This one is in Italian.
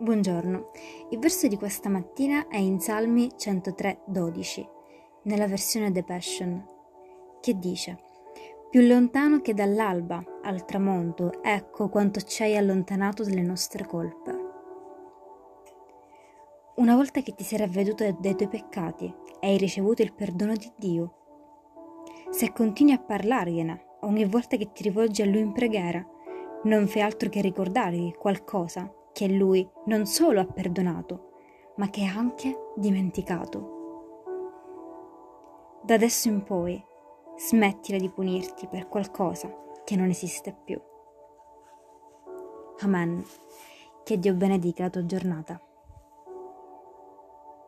Buongiorno, il verso di questa mattina è in Salmi 103,12, nella versione The Passion, che dice: «Più lontano che dall'alba al tramonto, ecco quanto ci hai allontanato dalle nostre colpe». Una volta che ti sei ravveduto dei tuoi peccati e hai ricevuto il perdono di Dio, se continui a parlargliene ogni volta che ti rivolgi a Lui in preghiera, non fai altro che ricordargli qualcosa che Lui non solo ha perdonato, ma che ha anche dimenticato. Da adesso in poi, smettila di punirti per qualcosa che non esiste più. Amen. Che Dio benedica la tua giornata.